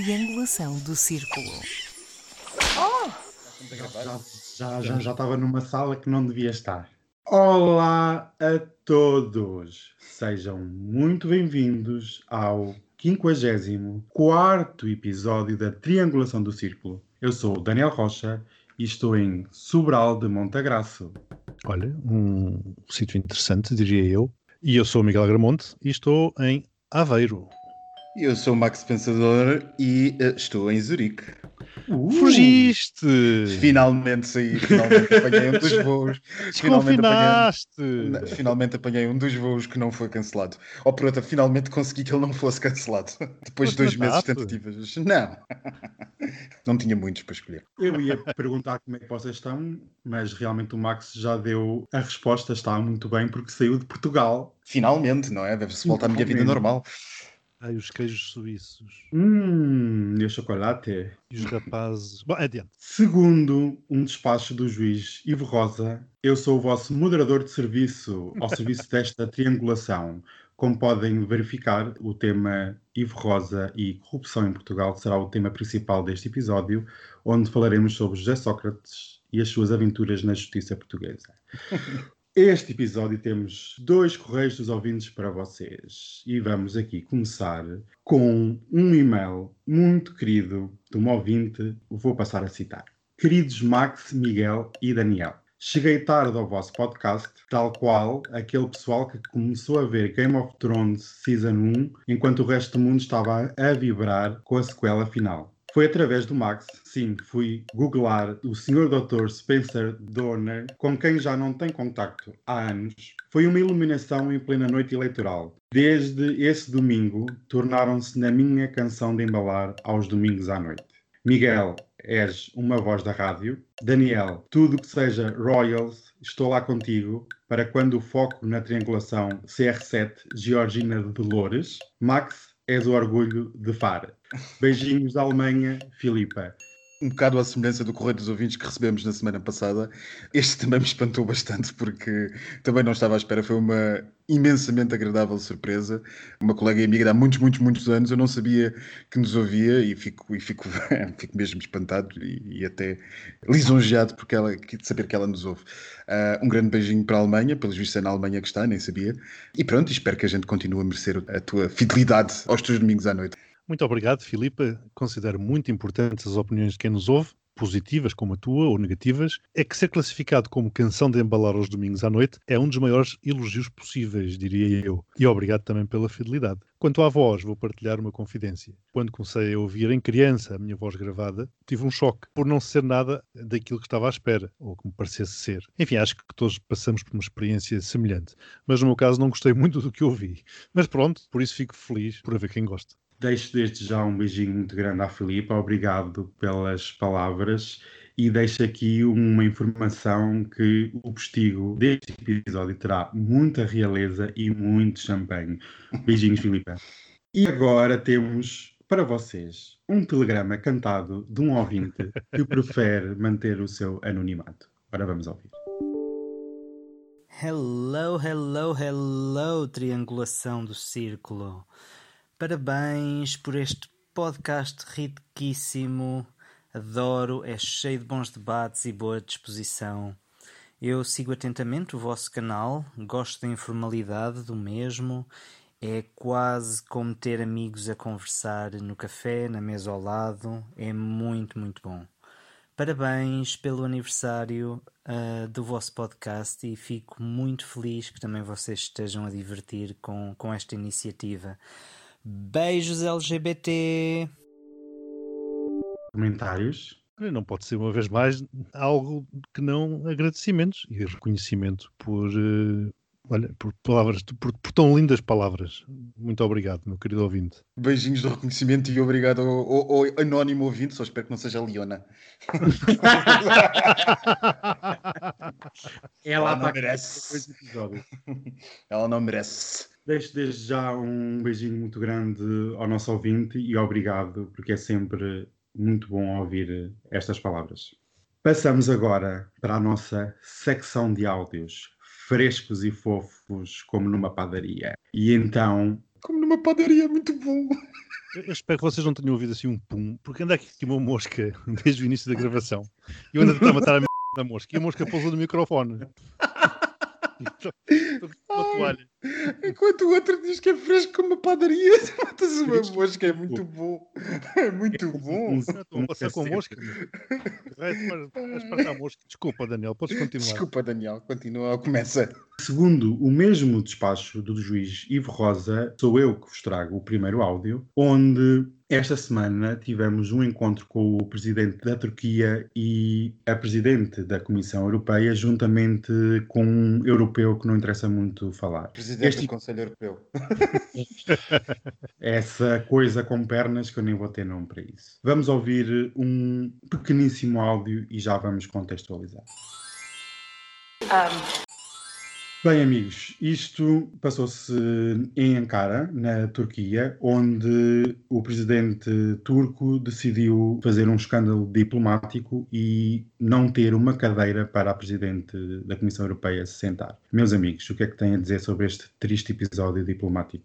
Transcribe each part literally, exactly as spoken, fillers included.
Triangulação do Círculo. Oh! Já, já, já estava numa sala que não devia estar. Olá a todos! Sejam muito bem-vindos ao quinquagésimo quarto episódio da Triangulação do Círculo. Eu sou o Daniel Rocha e estou em Sobral de Montagraço. Olha, um sítio interessante, diria eu. E eu sou o Miguel Agramonte e estou em Aveiro. Eu sou o Max Pensador e uh, estou em Zurique. Uh, Fugiste! Finalmente saí, finalmente apanhei um dos voos. Finalmente apanhei, finalmente apanhei um dos voos que não foi cancelado. Ou por outra, finalmente consegui que ele não fosse cancelado. Depois de dois meses de tentativas. Não! Não tinha muitos para escolher. Eu ia perguntar como é que vocês estão, mas realmente o Max já deu a resposta. Está muito bem porque saiu de Portugal. Finalmente, não é? Deve-se voltar à minha vida normal. Ai, os queijos suíços. Hum, e o chocolate. E os rapazes. Bom, adiante. Segundo um despacho do juiz Ivo Rosa, eu sou o vosso moderador de serviço ao serviço desta triangulação. Como podem verificar, o tema Ivo Rosa e corrupção em Portugal será o tema principal deste episódio, onde falaremos sobre José Sócrates e as suas aventuras na justiça portuguesa. Este episódio temos dois correios dos ouvintes para vocês e vamos aqui começar com um e-mail muito querido de um ouvinte, vou passar a citar. Queridos Max, Miguel e Daniel, cheguei tarde ao vosso podcast, tal qual aquele pessoal que começou a ver Game of Thrones Season um enquanto o resto do mundo estava a vibrar com a sequela final. Foi através do Max, sim, fui googlar o senhor doutor Spencer Dorner, com quem já não tenho contacto há anos. Foi uma iluminação em plena noite eleitoral. Desde esse domingo, tornaram-se na minha canção de embalar aos domingos à noite. Miguel, és uma voz da rádio. Daniel, tudo que seja Royals, estou lá contigo para quando o foco na triangulação C R sete Georgina de Dolores. Max, és o orgulho de Faro. Beijinhos da Alemanha, Filipa. Um bocado à semelhança do correio dos ouvintes que recebemos na semana passada. Este também me espantou bastante porque também não estava à espera. Foi uma imensamente agradável surpresa. Uma colega e amiga de há muitos, muitos, muitos anos. Eu não sabia que nos ouvia e fico, e fico, fico mesmo espantado e, e até lisonjeado por saber que ela nos ouve. Uh, um grande beijinho para a Alemanha. Pelos vistos é na Alemanha que está, nem sabia. E pronto, espero que a gente continue a merecer a tua fidelidade aos teus domingos à noite. Muito obrigado, Filipa. Considero muito importantes as opiniões de quem nos ouve, positivas como a tua ou negativas. É que ser classificado como canção de embalar aos domingos à noite é um dos maiores elogios possíveis, diria eu. E obrigado também pela fidelidade. Quanto à voz, vou partilhar uma confidência. Quando comecei a ouvir em criança a minha voz gravada, tive um choque por não ser nada daquilo que estava à espera, ou que me parecesse ser. Enfim, acho que todos passamos por uma experiência semelhante. Mas no meu caso não gostei muito do que ouvi. Mas pronto, por isso fico feliz por haver quem gosta. Deixo desde já um beijinho muito grande à Filipa, obrigado pelas palavras e deixo aqui uma informação que o postigo deste episódio terá muita realeza e muito champanhe. Beijinhos, Filipa. E agora temos para vocês um telegrama cantado de um ouvinte que prefere manter o seu anonimato. Agora vamos ouvir. Hello, hello, hello, triangulação do círculo. Parabéns por este podcast riquíssimo, adoro, é cheio de bons debates e boa disposição. Eu sigo atentamente o vosso canal, gosto da informalidade do mesmo, é quase como ter amigos a conversar no café, na mesa ao lado, é muito, muito bom. Parabéns pelo aniversário uh, do vosso podcast e fico muito feliz que também vocês estejam a divertir com, com esta iniciativa. Beijos L G B T. Comentários? Não pode ser uma vez mais algo que não agradecimentos e reconhecimento por, uh, olha, por, palavras, por, por tão lindas palavras. Muito obrigado, meu querido ouvinte. Beijinhos de reconhecimento e obrigado ao, ao, ao anónimo ouvinte, só espero que não seja a Leona. Ela, Ela não merece. Ela não merece. Deixo desde já um beijinho muito grande ao nosso ouvinte e obrigado, porque é sempre muito bom ouvir estas palavras. Passamos agora para a nossa secção de áudios, frescos e fofos como numa padaria. E então como numa padaria, muito bom. Eu espero que vocês não tenham ouvido assim um pum, porque anda aqui uma mosca desde o início da gravação. Eu ando a tentar matar a merda da mosca e a mosca pousou no microfone. Estou com a toalha. Enquanto o outro diz que é fresco como uma padaria, matas uma mosca, é muito bom. É muito bom. Estou a passar com a mosca. Vais passar a mosca. Desculpa, Daniel, podes continuar. Desculpa, Daniel, continua, começa. Segundo o mesmo despacho do juiz Ivo Rosa, sou eu que vos trago o primeiro áudio, onde esta semana tivemos um encontro com o presidente da Turquia e a presidente da Comissão Europeia, juntamente com um europeu que não interessa muito falar. Presidente este... do Conselho Europeu. Essa coisa com pernas que eu nem vou ter nome para isso. Vamos ouvir um pequeníssimo áudio e já vamos contextualizar. Um... Bem, amigos, isto passou-se em Ankara, na Turquia, onde o presidente turco decidiu fazer um escândalo diplomático e não ter uma cadeira para a presidente da Comissão Europeia se sentar. Meus amigos, o que é que têm a dizer sobre este triste episódio diplomático?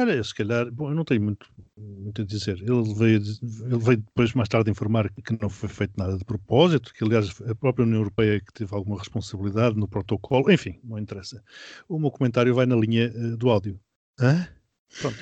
Olha, se calhar, bom, eu não tenho muito, muito a dizer. Ele veio, ele veio depois, mais tarde, informar que não foi feito nada de propósito, que, aliás, a própria União Europeia que teve alguma responsabilidade no protocolo, enfim, não interessa. O meu comentário vai na linha uh, do áudio. Hã? Pronto.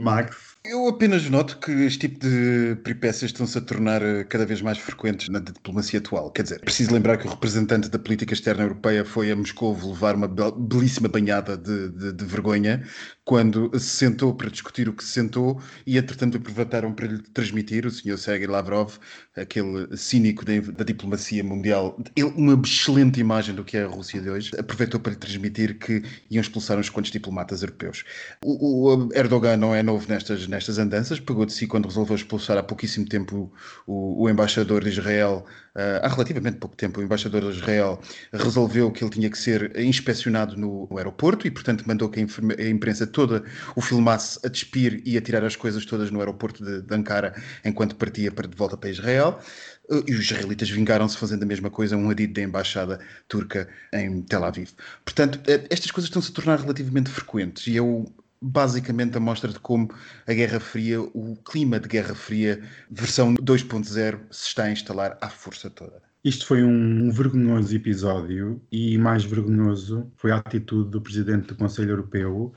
Max? Eu apenas noto que este tipo de peripécias estão-se a tornar cada vez mais frequentes na diplomacia atual. Quer dizer, preciso lembrar que o representante da política externa europeia foi a Moscou levar uma belíssima banhada de, de, de vergonha quando se sentou para discutir o que se sentou e, entretanto, aproveitaram para lhe transmitir, o senhor Sergei Lavrov, aquele cínico da, da diplomacia mundial, ele, uma excelente imagem do que é a Rússia de hoje, aproveitou para lhe transmitir que iam expulsar uns quantos diplomatas europeus. O, o Erdogan não é novo nestas, nestas andanças, pegou de si quando resolveu expulsar há pouquíssimo tempo o, o embaixador de Israel, uh, há relativamente pouco tempo o embaixador de Israel resolveu que ele tinha que ser inspecionado no, no aeroporto e, portanto, mandou que a imprensa toda o filmasse a despir e a tirar as coisas todas no aeroporto de, de Ankara enquanto partia para, de volta para Israel. E os israelitas vingaram-se fazendo a mesma coisa, um adido da embaixada turca em Tel Aviv. Portanto, estas coisas estão-se a tornar relativamente frequentes e eu... basicamente a mostra de como a Guerra Fria, o clima de Guerra Fria, versão dois ponto zero, se está a instalar à força toda. Isto foi um vergonhoso episódio e mais vergonhoso foi a atitude do presidente do Conselho Europeu,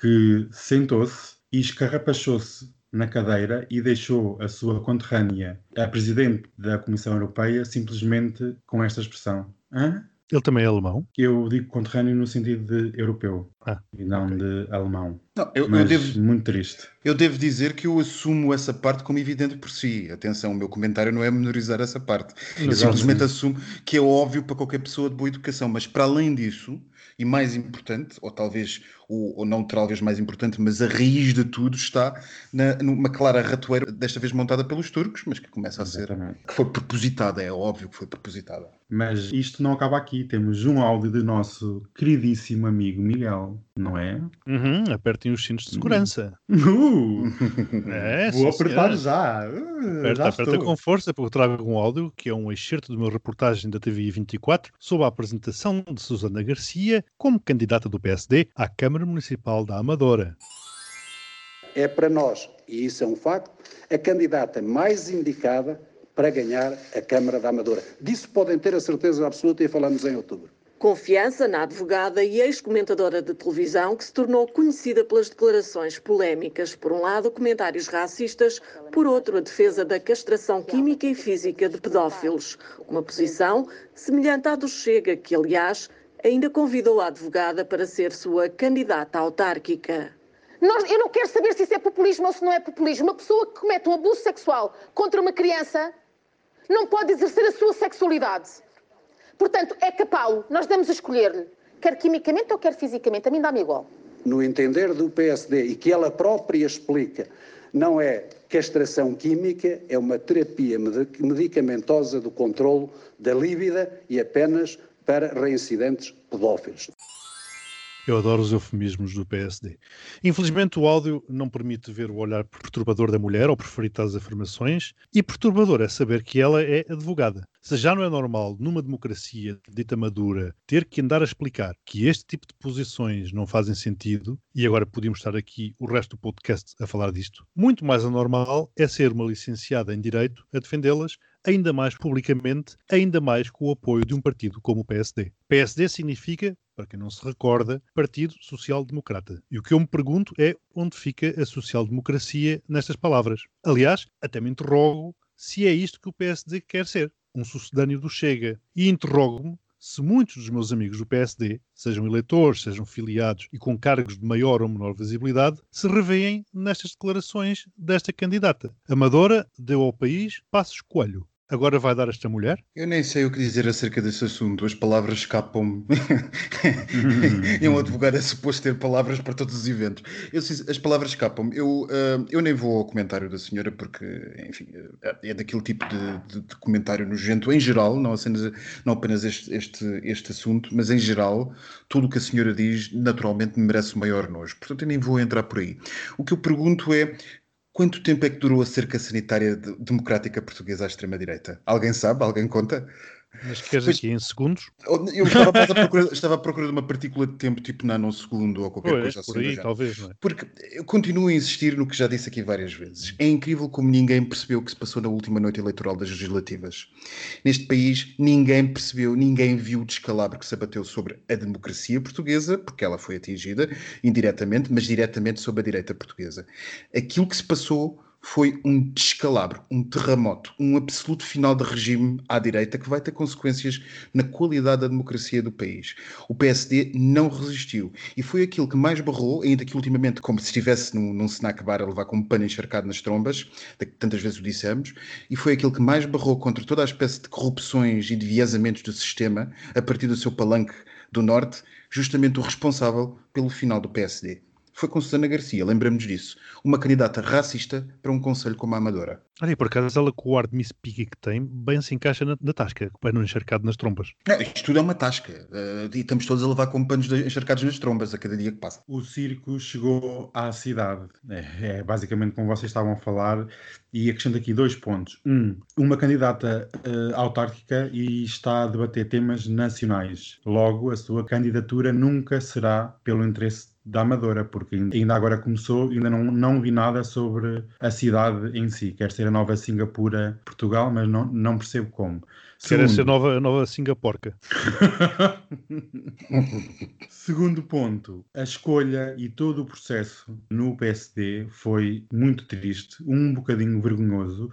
que sentou-se e escarrapachou-se na cadeira e deixou a sua conterrânea, a presidente da Comissão Europeia, simplesmente com esta expressão. Hã? Ele também é alemão? Eu digo conterrâneo no sentido de europeu ah, e não okay. de alemão. Não, eu, mas eu devo, muito triste. Eu devo dizer que eu assumo essa parte como evidente por si. Atenção, o meu comentário não é menorizar essa parte. Exatamente. Eu simplesmente assumo que é óbvio para qualquer pessoa de boa educação. Mas para além disso, e mais importante, ou talvez, ou, ou não talvez mais importante, mas a raiz de tudo está na, numa clara ratoeira, desta vez montada pelos turcos, mas que começa a Exatamente. ser... que foi propositada, é óbvio que foi propositada. Mas isto não acaba aqui. Temos um áudio do nosso queridíssimo amigo Miguel, não é? Uhum, apertem os cintos de segurança. Uhum. Uhum. É, vou apertar já. Uh, aperta, já aperta com força, porque eu trago um áudio que é um excerto de uma reportagem da T V I vinte e quatro sobre a apresentação de Susana Garcia como candidata do P S D à Câmara Municipal da Amadora. É para nós, e isso é um facto, a candidata mais indicada para ganhar a Câmara da Amadora. Disso podem ter a certeza absoluta e falamos em outubro. Confiança na advogada e ex-comentadora de televisão que se tornou conhecida pelas declarações polémicas, por um lado comentários racistas, por outro a defesa da castração química e física de pedófilos. Uma posição semelhante à do Chega, que aliás ainda convidou a advogada para ser sua candidata autárquica. Nós, eu não quero saber se isso é populismo ou se não é populismo. Uma pessoa que comete um abuso sexual contra uma criança não pode exercer a sua sexualidade. Portanto, é capá-lo. Nós damos a escolher-lhe, quer quimicamente ou quer fisicamente. A mim dá-me igual. No entender do P S D, e que ela própria explica, não é castração química, é uma terapia medicamentosa do controlo da líbida e apenas para reincidentes pedófilos. Eu adoro os eufemismos do P S D. Infelizmente o áudio não permite ver o olhar perturbador da mulher, ou preferir as afirmações, e perturbador é saber que ela é advogada. Se já não é normal, numa democracia dita madura, ter que andar a explicar que este tipo de posições não fazem sentido, e agora podíamos estar aqui o resto do podcast a falar disto, muito mais anormal é ser uma licenciada em Direito a defendê-las, ainda mais publicamente, ainda mais com o apoio de um partido como o P S D. P S D significa, para quem não se recorda, Partido Social Democrata. E o que eu me pergunto é onde fica a social-democracia nestas palavras. Aliás, até me interrogo se é isto que o P S D quer ser, um sucedâneo do Chega. E interrogo-me se muitos dos meus amigos do P S D, sejam eleitores, sejam filiados e com cargos de maior ou menor visibilidade, se reveem nestas declarações desta candidata. Amadora deu ao país Passos Coelho. Agora vai dar esta mulher? Eu nem sei o que dizer acerca desse assunto. As palavras escapam-me. E um advogado é suposto ter palavras para todos os eventos. Eu, as palavras escapam-me. Eu, uh, eu nem vou ao comentário da senhora porque, enfim, é daquele tipo de, de, de comentário nojento. Em geral, não apenas, não apenas este, este, este assunto, mas em geral, tudo o que a senhora diz naturalmente merece o maior nojo. Portanto, eu nem vou entrar por aí. O que eu pergunto é: quanto tempo é que durou a cerca sanitária de, democrática portuguesa à extrema-direita? Alguém sabe? Alguém conta? Mas queres pois, aqui em segundos? Eu estava a procurar, estava a procurar uma partícula de tempo tipo nanosegundo ou qualquer pois, coisa assim. Por aí, já. Talvez, não é? Porque eu continuo a insistir no que já disse aqui várias vezes. É incrível como ninguém percebeu o que se passou na última noite eleitoral das legislativas. Neste país, ninguém percebeu, ninguém viu o descalabro que se abateu sobre a democracia portuguesa, porque ela foi atingida indiretamente, mas diretamente sobre a direita portuguesa. Aquilo que se passou foi um descalabro, um terremoto, um absoluto final de regime à direita que vai ter consequências na qualidade da democracia do país. O P S D não resistiu e foi aquilo que mais barrou, ainda que ultimamente, como se estivesse num, num snack bar a levar com um pano encharcado nas trombas, de que tantas vezes o dissemos, e foi aquilo que mais barrou contra toda a espécie de corrupções e de enviesamentos do sistema a partir do seu palanque do Norte, justamente o responsável pelo final do P S D. Foi com Susana Garcia, lembramos disso. Uma candidata racista para um conselho como a Amadora. Olha, por acaso, ela com o ar de Miss Piggy que tem, bem se encaixa na, na tasca, com o pano encharcado nas trombas. Não, isto tudo é uma tasca. Uh, e estamos todos a levar com panos de, encharcados nas trombas a cada dia que passa. O circo chegou à cidade. É, é basicamente como vocês estavam a falar. E acrescento aqui dois pontos. Um, uma candidata uh, autárquica e está a debater temas nacionais. Logo, a sua candidatura nunca será pelo interesse da Amadora, porque ainda agora começou e ainda não, não vi nada sobre a cidade em si. Quer ser a nova Singapura, Portugal, mas não, não percebo como. Quer ser a nova, nova Singaporca. Segundo ponto, a escolha e todo o processo no P S D foi muito triste, um bocadinho vergonhoso,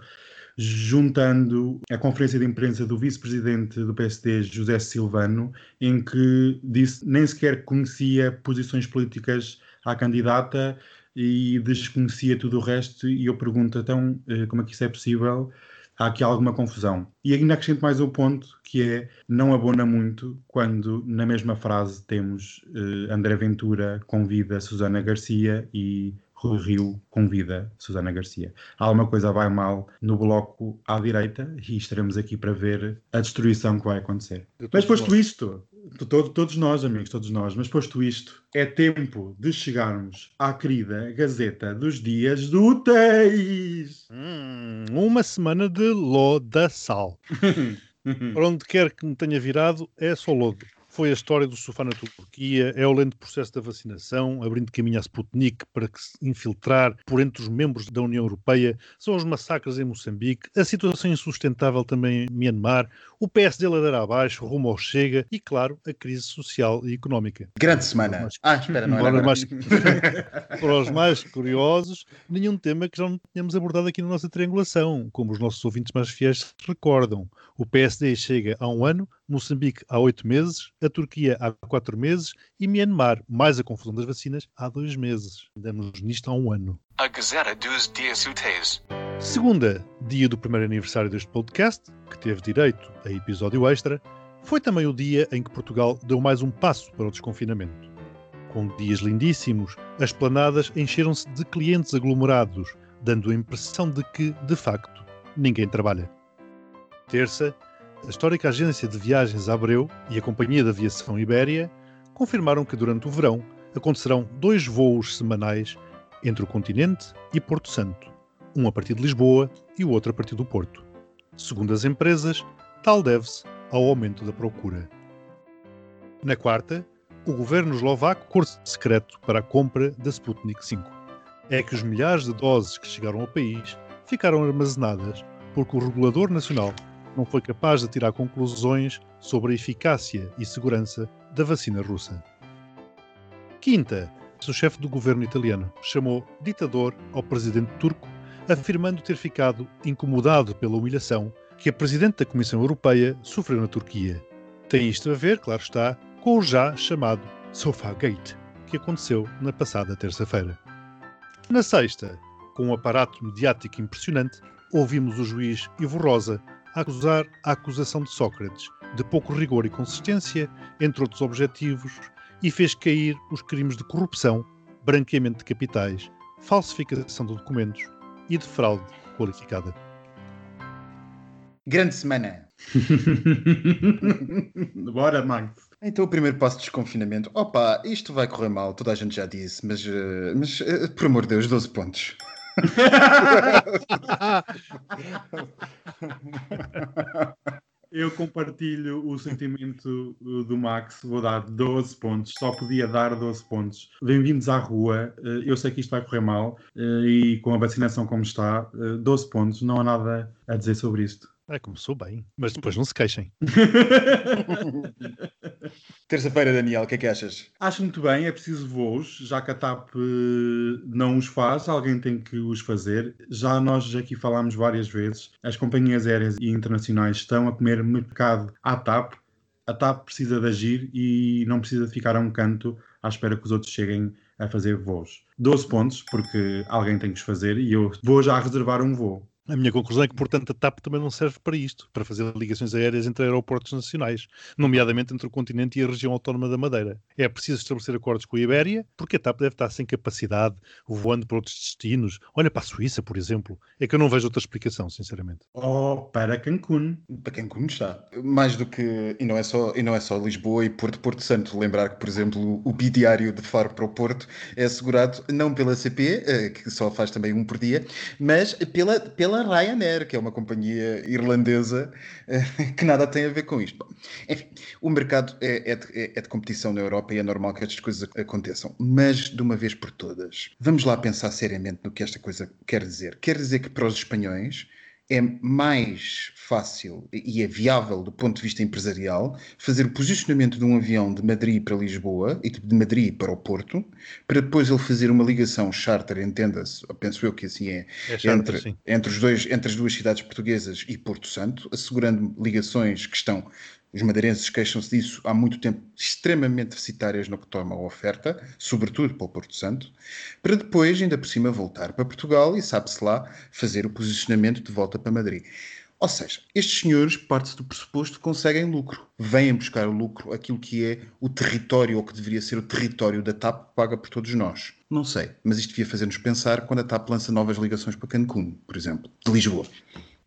juntando a conferência de imprensa do vice-presidente do P S D, José Silvano, em que disse que nem sequer conhecia posições políticas à candidata e desconhecia tudo o resto, e eu pergunto, então, como é que isso é possível? Há aqui alguma confusão. E ainda acrescento mais um ponto, que é, não abona muito quando na mesma frase temos uh, André Ventura convida Susana Garcia e Rui Rio convida Susana Garcia. Alguma coisa vai mal no bloco à direita e estaremos aqui para ver a destruição que vai acontecer. Mas posto isto, todo, todos nós, amigos, todos nós, mas posto isto, é tempo de chegarmos à querida Gazeta dos Dias Úteis. Hum, uma semana de lodaçal. Para onde quer que me tenha virado, é só lodo. Foi a história do sofá na Turquia, é o lento processo da vacinação, abrindo caminho à Sputnik para que se infiltrar por entre os membros da União Europeia, são os massacres em Moçambique, a situação insustentável também em Myanmar, o P S D ladeira abaixo, rumo ao Chega e, claro, a crise social e económica. Grande semana! Mais... Ah, espera, não era mais... Para os mais curiosos, nenhum tema que já não tínhamos abordado aqui na nossa triangulação, como os nossos ouvintes mais fiéis recordam. O P S D chega há um ano, Moçambique há oito meses, a Turquia há quatro meses e Myanmar, mais a confusão das vacinas, há dois meses. Andamos nisto há um ano. A Gazeta dos Dias Úteis. Segunda, dia do primeiro aniversário deste podcast, que teve direito a episódio extra, foi também o dia em que Portugal deu mais um passo para o desconfinamento. Com dias lindíssimos, as planadas encheram-se de clientes aglomerados, dando a impressão de que, de facto, ninguém trabalha. Terça, a histórica agência de viagens Abreu e a companhia de aviação Ibéria confirmaram que durante o verão acontecerão dois voos semanais entre o continente e Porto Santo, um a partir de Lisboa e o outro a partir do Porto. Segundo as empresas, tal deve-se ao aumento da procura. Na quarta, o governo eslovaco corte secreto para a compra da Sputnik cinco. É que os milhares de doses que chegaram ao país ficaram armazenadas porque o regulador nacional não foi capaz de tirar conclusões sobre a eficácia e segurança da vacina russa. Quinta, o chefe do governo italiano chamou ditador ao presidente turco, afirmando ter ficado incomodado pela humilhação que a presidente da Comissão Europeia sofreu na Turquia. Tem isto a ver, claro está, com o já chamado Sofagate, que aconteceu na passada terça-feira. Na sexta, com um aparato mediático impressionante, ouvimos o juiz Ivo Rosa acusar a acusação de Sócrates de pouco rigor e consistência, entre outros objetivos, e fez cair os crimes de corrupção, branqueamento de capitais, falsificação de documentos e de fraude qualificada. Grande semana! Bora, Max! Então o primeiro passo de desconfinamento. Opa, isto vai correr mal, toda a gente já disse, mas, mas por amor de Deus, doze pontos. Eu compartilho o sentimento do Max, vou dar doze pontos, só podia dar doze pontos. Bem-vindos à rua, eu sei que isto vai correr mal e com a vacinação como está, doze pontos, não há nada a dizer sobre isto. Ah, começou bem, mas depois não se queixem. Terça-feira, Daniel, o que é que achas? Acho muito bem, é preciso voos, já que a TAP não os faz, alguém tem que os fazer. Já nós aqui falámos várias vezes, as companhias aéreas e internacionais estão a comer mercado à TAP. A TAP precisa de agir e não precisa de ficar a um canto à espera que os outros cheguem a fazer voos. doze pontos, porque alguém tem que os fazer e eu vou já reservar um voo. A minha conclusão é que, portanto, a TAP também não serve para isto, para fazer ligações aéreas entre aeroportos nacionais, nomeadamente entre o continente e a região autónoma da Madeira. É preciso estabelecer acordos com a Ibéria, porque a TAP deve estar sem capacidade, voando para outros destinos. Olha para a Suíça, por exemplo. É que eu não vejo outra explicação, sinceramente. Oh, para Cancún. Para Cancún está. Mais do que... E não é só, e não é só Lisboa e Porto, Porto Santo. Lembrar que, por exemplo, o bidiário de Faro para o Porto é assegurado não pela C P, que só faz também um por dia, mas pela... pela Ryanair, que é uma companhia irlandesa que nada tem a ver com isto. Bom, enfim, o mercado é, é, de, é de competição na Europa e é normal que estas coisas aconteçam, mas de uma vez por todas, vamos lá pensar seriamente no que esta coisa quer dizer. Quer dizer que para os espanhóis é mais fácil e é viável do ponto de vista empresarial fazer o posicionamento de um avião de Madrid para Lisboa e de Madrid para o Porto, para depois ele fazer uma ligação charter, entenda-se, penso eu que assim é, é charter, entre, entre, os dois, entre as duas cidades portuguesas e Porto Santo, assegurando ligações que estão... Os madeirenses queixam-se disso há muito tempo, extremamente deficitárias no que toma a oferta, sobretudo para o Porto Santo, para depois, ainda por cima, voltar para Portugal e, sabe-se lá, fazer o posicionamento de volta para Madrid. Ou seja, estes senhores, parte-se do pressuposto, conseguem lucro. Vêm buscar lucro, aquilo que é o território, ou que deveria ser o território da TAP, paga por todos nós. Não sei, mas isto devia fazer-nos pensar quando a TAP lança novas ligações para Cancún, por exemplo, de Lisboa.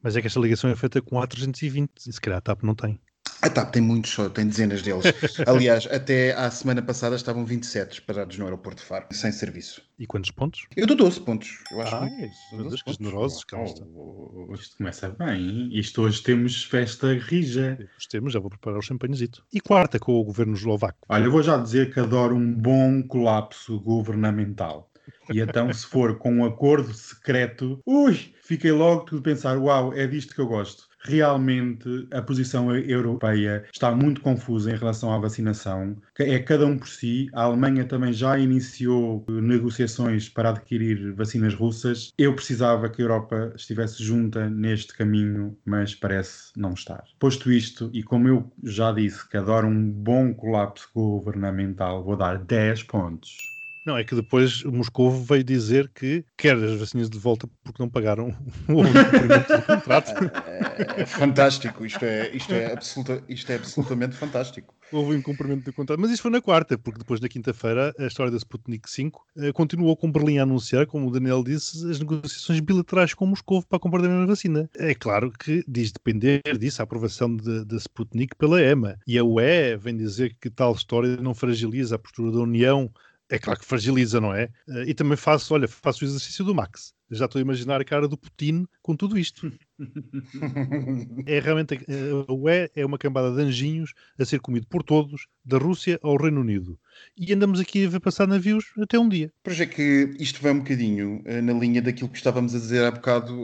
Mas é que esta ligação é feita com A trezentos e vinte, e se calhar a TAP não tem. A TAP tem muitos, só tem dezenas deles. Aliás, até à semana passada estavam vinte e sete parados no aeroporto de Faro, sem serviço. E quantos pontos? Eu dou doze pontos. Eu acho ah, que é isso. Que generosos. Oh, isto começa bem. Isto hoje temos festa rija. Hoje temos, já vou preparar o champanhezito. E quarta com o governo eslovaco. Olha, eu vou já dizer que adoro um bom colapso governamental. E então, se for com um acordo secreto, ui, fiquei logo tudo a pensar, uau, é disto que eu gosto. Realmente, a posição europeia está muito confusa em relação à vacinação. É cada um por si. A Alemanha também já iniciou negociações para adquirir vacinas russas. Eu precisava que a Europa estivesse junta neste caminho, mas parece não estar. Posto isto, e como eu já disse que adoro um bom colapso governamental, vou dar dez pontos. Não, é que depois Moscou veio dizer que quer as vacinas de volta porque não pagaram o cumprimento do contrato. É, é fantástico, isto é, isto, é absoluta, isto é absolutamente fantástico. Houve um cumprimento do contrato, mas isto foi na quarta, porque depois na quinta-feira a história da Sputnik cinco eh, continuou com Berlim a anunciar, como o Daniel disse, as negociações bilaterais com Moscou para comprar a mesma vacina. É claro que diz depender disso a aprovação da Sputnik pela E M A. E a U E vem dizer que tal história não fragiliza a postura da União. É claro que fragiliza, não é? E também faço, olha, faço o exercício do Max. Já estou a imaginar a cara do Putin com tudo isto. É realmente, a U E é uma cambada de anjinhos a ser comido por todos, da Rússia ao Reino Unido. E andamos aqui a ver passar navios até um dia. Pois é que isto vai um bocadinho na linha daquilo que estávamos a dizer há bocado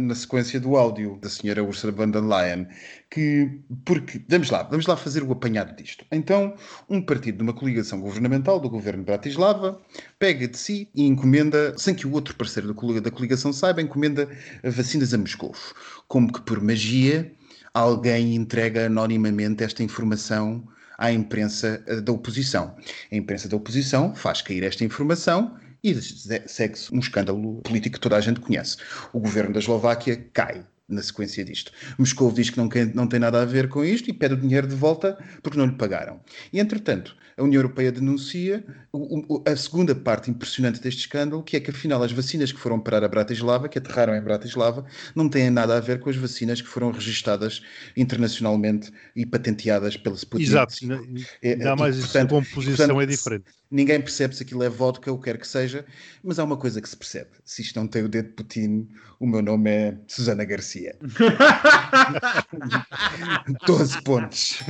na sequência do áudio da senhora Ursula von der Leyen. Que, porque, vamos lá, vamos lá fazer o apanhado disto. Então, um partido de uma coligação governamental do governo de Bratislava pega de si e encomenda, sem que o outro parceiro da coligação saiba, encomenda vacinas a Moscou. Como que por magia alguém entrega anonimamente esta informação à imprensa da oposição. A imprensa da oposição faz cair esta informação e segue-se um escândalo político que toda a gente conhece. O governo da Eslováquia cai na sequência disto. Moscou diz que não, não tem nada a ver com isto e pede o dinheiro de volta porque não lhe pagaram. E, entretanto, a União Europeia denuncia o, o, a segunda parte impressionante deste escândalo, que é que, afinal, as vacinas que foram parar a Bratislava, que aterraram em Bratislava, não têm nada a ver com as vacinas que foram registadas internacionalmente e patenteadas pela Sputnik. Exato. É, ainda é, mais isso, a composição portanto, é diferente. Ninguém percebe se aquilo é vodka ou quer que seja, mas há uma coisa que se percebe. Se isto não tem o dedo de Putin, o meu nome é Susana Garcia. doze pontos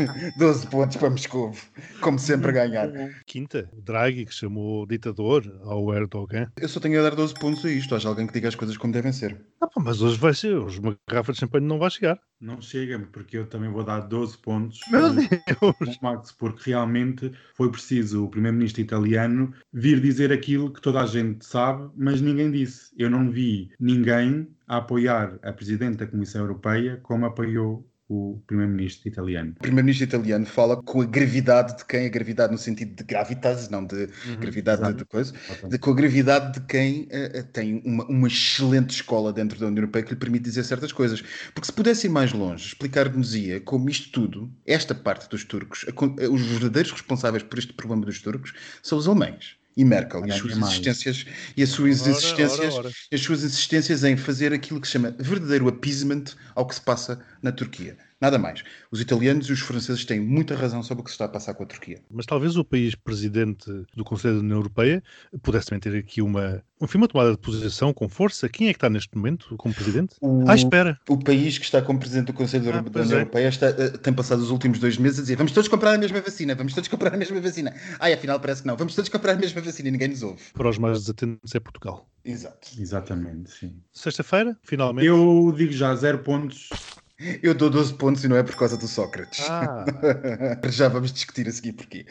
para Moscou, como sempre ganhar. Quinta, o Draghi, que chamou ditador ao Erdogan. Eu só tenho a dar doze pontos a isto. Haja alguém que diga as coisas como devem ser. Ah, pô, mas hoje vai ser, hoje uma garrafa de champanhe não vai chegar. Não chega, porque eu também vou dar doze pontos. Meu Deus! Max, porque realmente foi preciso o primeiro-ministro italiano vir dizer aquilo que toda a gente sabe, mas ninguém disse. Eu não vi ninguém a apoiar a Presidente da Comissão Europeia como apoiou o Primeiro-Ministro italiano. O Primeiro-Ministro italiano fala com a gravidade de quem, a gravidade no sentido de gravitas, não de uhum, gravidade de, de coisa, de, com a gravidade de quem uh, tem uma, uma excelente escola dentro da União Europeia que lhe permite dizer certas coisas. Porque se pudesse ir mais longe, explicar-nos-ia como isto tudo, esta parte dos turcos, a, a, os verdadeiros responsáveis por este problema dos turcos são os alemães. E Merkel, e as suas insistências, e as suas, ora, insistências ora, ora. as suas insistências em fazer aquilo que se chama verdadeiro appeasement ao que se passa na Turquia. Nada mais. Os italianos e os franceses têm muita razão sobre o que se está a passar com a Turquia. Mas talvez o país presidente do Conselho da União Europeia pudesse também ter aqui uma, enfim, uma tomada de posição com força. Quem é que está neste momento como presidente? O, ah, espera. O país que está como presidente do Conselho da, ah, da União é. Europeia está, tem passado os últimos dois meses a dizer vamos todos comprar a mesma vacina, vamos todos comprar a mesma vacina. Ai, afinal parece que não. Vamos todos comprar a mesma vacina e ninguém nos ouve. Para os mais desatentos é Portugal. Exato. Exatamente, sim. Sexta-feira, finalmente. Eu digo já, zero pontos... Eu dou doze pontos e não é por causa do Sócrates. Ah. Já vamos discutir a seguir porquê.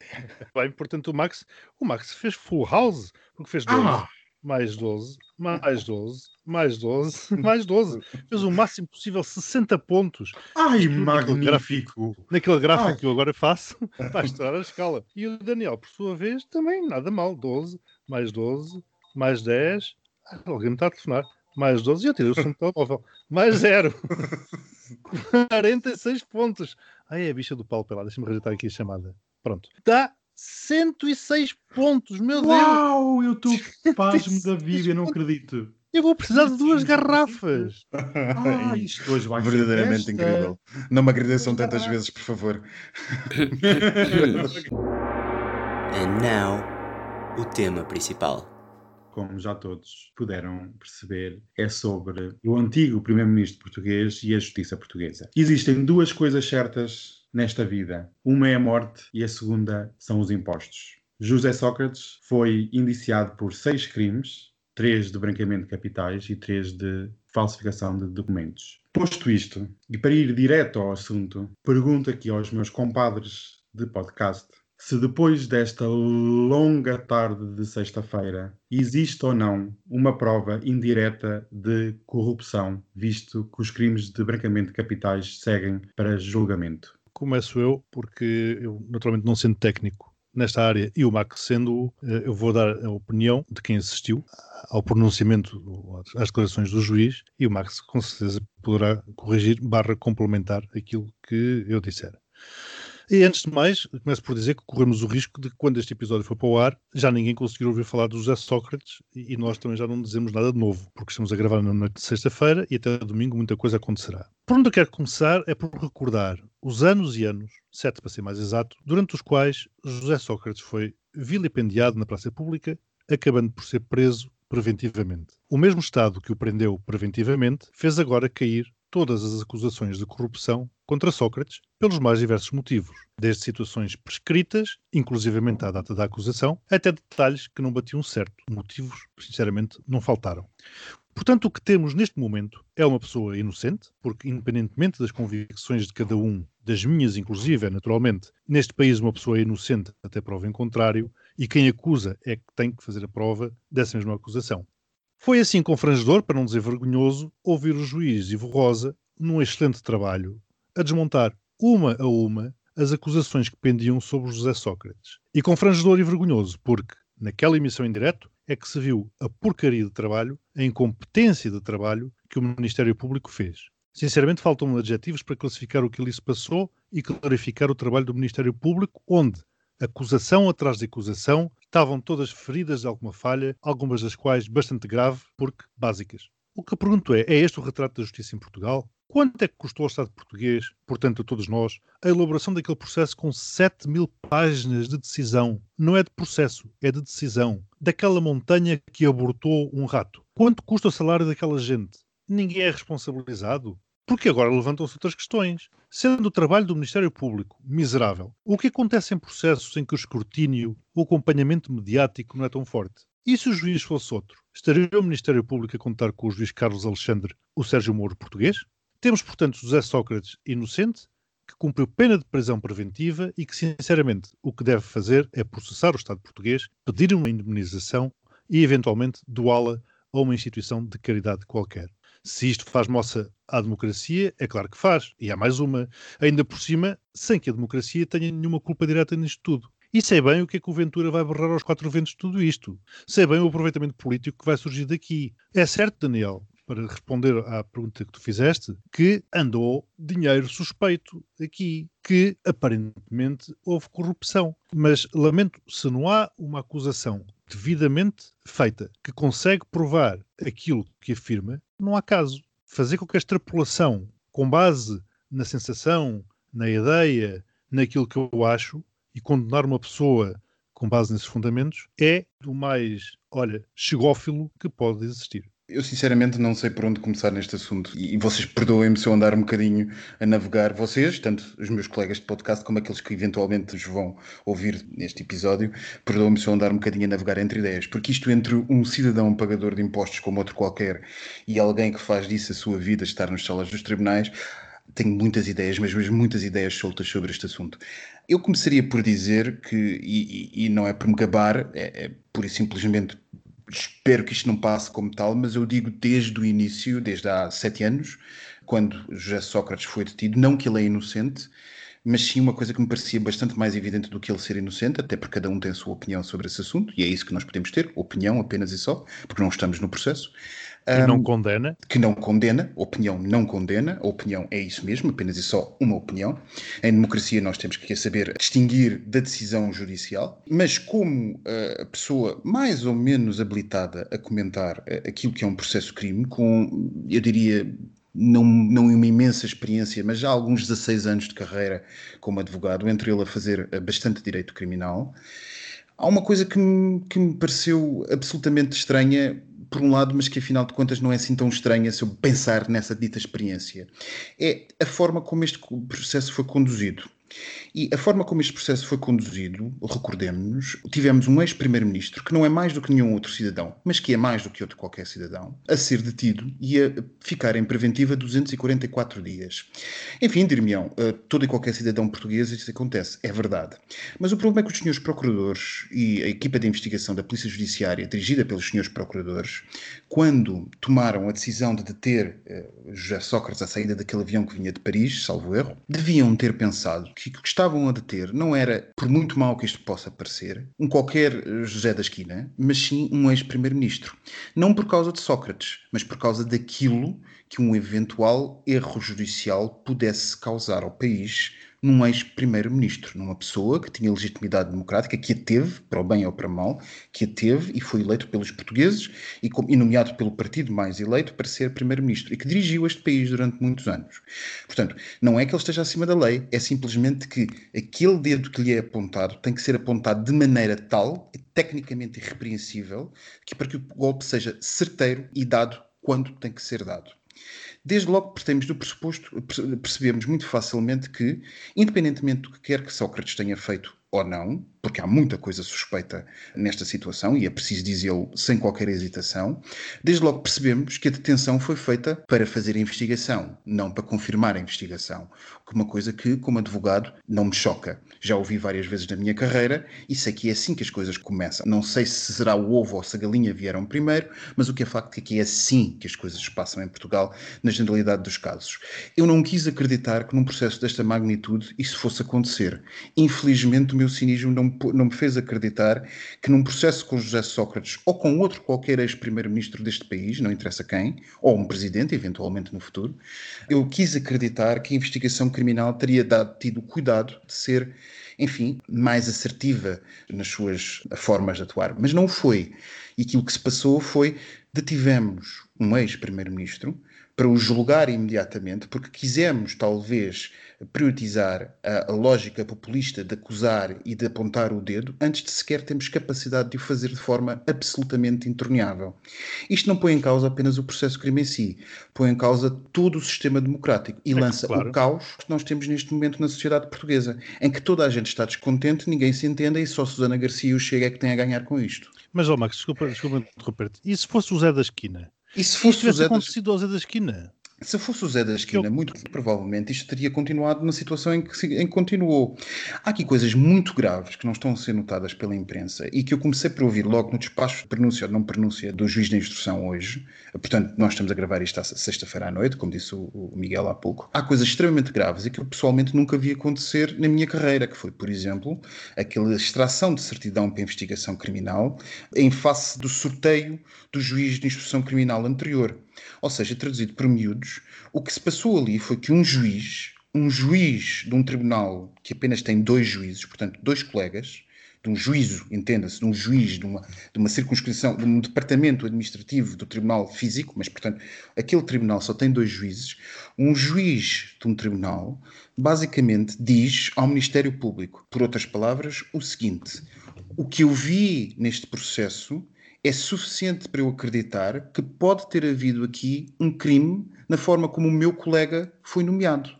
Bem, portanto, o Max, o Max fez full house, porque fez doze, ah. mais doze, mais doze, mais doze, mais doze. Fez o máximo possível, sessenta pontos. Ai, magnífico! Naquele gráfico que eu agora faço, vai estourar a escala. E o Daniel, por sua vez, também nada mal. doze, mais doze, mais dez. Ah, alguém me está a telefonar. Mais doze, já tirei o som do telemóvel. Mais zero. quarenta e seis pontos. Ai, é a bicha do Paulo Pelado. Deixa-me rejeitar aqui a chamada. Pronto. Dá cento e seis pontos, meu Deus. Uau, eu estou pasmo da vida, eu não acredito. Eu vou precisar de duas garrafas. Ah, isto hoje vai verdadeiramente ser incrível. Não me agradeçam tantas vezes, por favor. And now, o tema principal. Como já todos puderam perceber, é sobre o antigo primeiro-ministro português e a justiça portuguesa. Existem duas coisas certas nesta vida. Uma é a morte e a segunda são os impostos. José Sócrates foi indiciado por seis crimes, três de branqueamento de capitais e três de falsificação de documentos. Posto isto, e para ir direto ao assunto, pergunto aqui aos meus compadres de podcast se depois desta longa tarde de sexta-feira existe ou não uma prova indireta de corrupção, visto que os crimes de branqueamento de capitais seguem para julgamento. Começo eu, porque eu naturalmente não sendo técnico, nesta área, e o Max sendo, eu vou dar a opinião de quem assistiu ao pronunciamento, às declarações do juiz, e o Max com certeza poderá corrigir barra complementar aquilo que eu disser. E antes de mais, começo por dizer que corremos o risco de que quando este episódio for para o ar, já ninguém conseguir ouvir falar do José Sócrates e nós também já não dizemos nada de novo, porque estamos a gravar na noite de sexta-feira e até domingo muita coisa acontecerá. Por onde eu quero começar é por recordar os anos e anos, sete para ser mais exato, durante os quais José Sócrates foi vilipendiado na praça pública, acabando por ser preso preventivamente. O mesmo Estado que o prendeu preventivamente fez agora cair todas as acusações de corrupção contra Sócrates pelos mais diversos motivos, desde situações prescritas, inclusivamente à data da acusação, até detalhes que não batiam certo. Motivos, sinceramente, não faltaram. Portanto, o que temos neste momento é uma pessoa inocente, porque independentemente das convicções de cada um, das minhas inclusive, naturalmente, neste país uma pessoa é inocente até prova em contrário, e quem acusa é que tem que fazer a prova dessa mesma acusação. Foi assim confrangedor, para não dizer vergonhoso, ouvir o juiz Ivo Rosa, num excelente trabalho, a desmontar uma a uma as acusações que pendiam sobre José Sócrates. E confrangedor e vergonhoso, porque naquela emissão em direto é que se viu a porcaria de trabalho, a incompetência de trabalho que o Ministério Público fez. Sinceramente, faltam adjetivos para classificar o que ali se passou e clarificar o trabalho do Ministério Público, onde acusação atrás de acusação, estavam todas feridas de alguma falha, algumas das quais bastante grave, porque básicas. O que eu pergunto é, é este o retrato da justiça em Portugal? Quanto é que custou ao Estado português, portanto a todos nós, a elaboração daquele processo com sete mil páginas de decisão? Não é de processo, é de decisão. Daquela montanha que abortou um rato. Quanto custa o salário daquela gente? Ninguém é responsabilizado. Porque agora levantam-se outras questões. Sendo o trabalho do Ministério Público miserável, o que acontece em processos em que o escrutínio, o acompanhamento mediático não é tão forte? E se o juiz fosse outro? Estaria o Ministério Público a contar com o juiz Carlos Alexandre, o Sérgio Moro português? Temos, portanto, José Sócrates inocente, que cumpriu pena de prisão preventiva e que, sinceramente, o que deve fazer é processar o Estado português, pedir uma indemnização e, eventualmente, doá-la a uma instituição de caridade qualquer. Se isto faz moça à democracia, é claro que faz. E há mais uma. Ainda por cima, sem que a democracia tenha nenhuma culpa direta nisto tudo. E sei bem o que é que o Ventura vai berrar aos quatro ventos de tudo isto. Sei bem o aproveitamento político que vai surgir daqui. É certo, Daniel, para responder à pergunta que tu fizeste, que andou dinheiro suspeito aqui, que aparentemente houve corrupção. Mas lamento, se não há uma acusação devidamente feita, que consegue provar aquilo que afirma, não há caso. Fazer com que a extrapolação, com base na sensação, na ideia, naquilo que eu acho, e condenar uma pessoa com base nesses fundamentos, é do mais, olha, chegófilo que pode existir. Eu sinceramente não sei por onde começar neste assunto e vocês perdoem-me se eu andar um bocadinho a navegar, vocês, tanto os meus colegas de podcast como aqueles que eventualmente os vão ouvir neste episódio, perdoem-me se eu andar um bocadinho a navegar entre ideias, porque isto entre um cidadão pagador de impostos como outro qualquer e alguém que faz disso a sua vida, estar nas salas dos tribunais, tenho muitas ideias, mas muitas ideias soltas sobre este assunto. Eu começaria por dizer que, e, e, e não é por me gabar, é, é pura e simplesmente... Espero que isto não passe como tal, mas eu digo desde o início, desde há sete anos, quando José Sócrates foi detido, não que ele é inocente, mas sim uma coisa que me parecia bastante mais evidente do que ele ser inocente, até porque cada um tem a sua opinião sobre esse assunto, e é isso que nós podemos ter, opinião apenas e só, porque não estamos no processo. Que não condena. Um, que não condena, opinião não condena, a opinião é isso mesmo, apenas e só uma opinião. Em democracia nós temos que saber distinguir da decisão judicial, mas como uh, a pessoa mais ou menos habilitada a comentar uh, aquilo que é um processo-crime, com, eu diria... Não, não uma imensa experiência, mas já há alguns dezasseis anos de carreira como advogado, entre ele a fazer bastante direito criminal, há uma coisa que me, que me pareceu absolutamente estranha, por um lado, mas que afinal de contas não é assim tão estranha se eu pensar nessa dita experiência. É a forma como este processo foi conduzido. E a forma como este processo foi conduzido, recordemos-nos, tivemos um ex-primeiro-ministro que não é mais do que nenhum outro cidadão, mas que é mais do que outro qualquer cidadão, a ser detido e a ficar em preventiva duzentos e quarenta e quatro dias. Enfim, dir-me-ão, todo e qualquer cidadão português isso acontece, é verdade. Mas o problema é que os senhores procuradores e a equipa de investigação da Polícia Judiciária, dirigida pelos senhores procuradores, quando tomaram a decisão de deter José Sócrates à saída daquele avião que vinha de Paris, salvo erro, deviam ter pensado que o que estavam a deter não era, por muito mal que isto possa parecer, um qualquer José da Esquina, mas sim um ex-primeiro-ministro. Não por causa de Sócrates, mas por causa daquilo que um eventual erro judicial pudesse causar ao país num ex-primeiro-ministro, numa pessoa que tinha legitimidade democrática, que a teve, para o bem ou para o mal, que a teve e foi eleito pelos portugueses e, e nomeado pelo partido mais eleito para ser primeiro-ministro e que dirigiu este país durante muitos anos. Portanto, não é que ele esteja acima da lei, é simplesmente que aquele dedo que lhe é apontado tem que ser apontado de maneira tal, tecnicamente irrepreensível, que para que o golpe seja certeiro e dado quando tem que ser dado. Desde logo partimos do pressuposto, percebemos muito facilmente que, independentemente do que quer que Sócrates tenha feito ou não, porque há muita coisa suspeita nesta situação, e é preciso dizê-lo sem qualquer hesitação, desde logo percebemos que a detenção foi feita para fazer a investigação, não para confirmar a investigação, que é uma coisa que, como advogado, não me choca. Já ouvi várias vezes na minha carreira, e sei que é assim que as coisas começam. Não sei se será o ovo ou se a galinha vieram primeiro, mas o que é facto é que é assim que as coisas passam em Portugal, na generalidade dos casos. Eu não quis acreditar que num processo desta magnitude isso fosse acontecer. Infelizmente, meu cinismo não, não me fez acreditar que num processo com José Sócrates ou com outro qualquer ex-primeiro-ministro deste país, não interessa quem, ou um presidente, eventualmente no futuro, eu quis acreditar que a investigação criminal teria dado, tido o cuidado de ser, enfim, mais assertiva nas suas formas de atuar. Mas não foi. E aquilo que se passou foi, detivemos um ex-primeiro-ministro para o julgar imediatamente, porque quisemos, talvez, priorizar a, a lógica populista de acusar e de apontar o dedo, antes de sequer termos capacidade de o fazer de forma absolutamente intorneável. Isto não põe em causa apenas o processo crime em si, põe em causa todo o sistema democrático e é lança claro. O caos que nós temos neste momento na sociedade portuguesa, em que toda a gente está descontente, ninguém se entende e só Susana Garcia e o Chega é que têm a ganhar com isto. Mas, ó, Max, desculpa, desculpa interromper-te, e se fosse o Zé da Esquina? E se fosse o Zé acontecido ao Zé da Esquina? Se fosse o Zé da Esquina, eu... muito provavelmente isto teria continuado na situação em que, em que continuou. Há aqui coisas muito graves que não estão a ser notadas pela imprensa e que eu comecei por ouvir logo no despacho de pronúncia ou não pronúncia do juiz da instrução hoje. Portanto, nós estamos a gravar isto à sexta-feira à noite, como disse o Miguel há pouco. Há coisas extremamente graves e que eu pessoalmente nunca vi acontecer na minha carreira, que foi, por exemplo, aquela extração de certidão para investigação criminal em face do sorteio do juiz de instrução criminal anterior. Ou seja, traduzido por miúdos, o que se passou ali foi que um juiz, um juiz de um tribunal que apenas tem dois juízes, portanto dois colegas, de um juízo, entenda-se, de um juiz, de uma, de uma circunscrição, de um departamento administrativo do tribunal físico, mas, portanto, aquele tribunal só tem dois juízes, um juiz de um tribunal basicamente diz ao Ministério Público, por outras palavras, o seguinte: o que eu vi neste processo é suficiente para eu acreditar que pode ter havido aqui um crime na forma como o meu colega foi nomeado.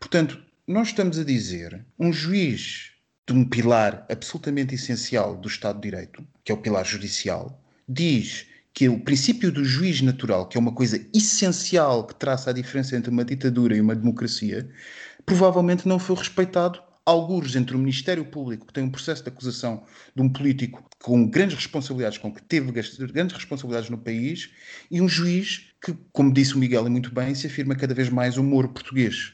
Portanto, nós estamos a dizer, um juiz de um pilar absolutamente essencial do Estado de Direito, que é o pilar judicial, diz que o princípio do juiz natural, que é uma coisa essencial que traça a diferença entre uma ditadura e uma democracia, provavelmente não foi respeitado. Algures entre o Ministério Público, que tem um processo de acusação de um político com grandes responsabilidades, com que teve grandes responsabilidades no país, e um juiz que, como disse o Miguel e muito bem, se afirma cada vez mais o Moro português.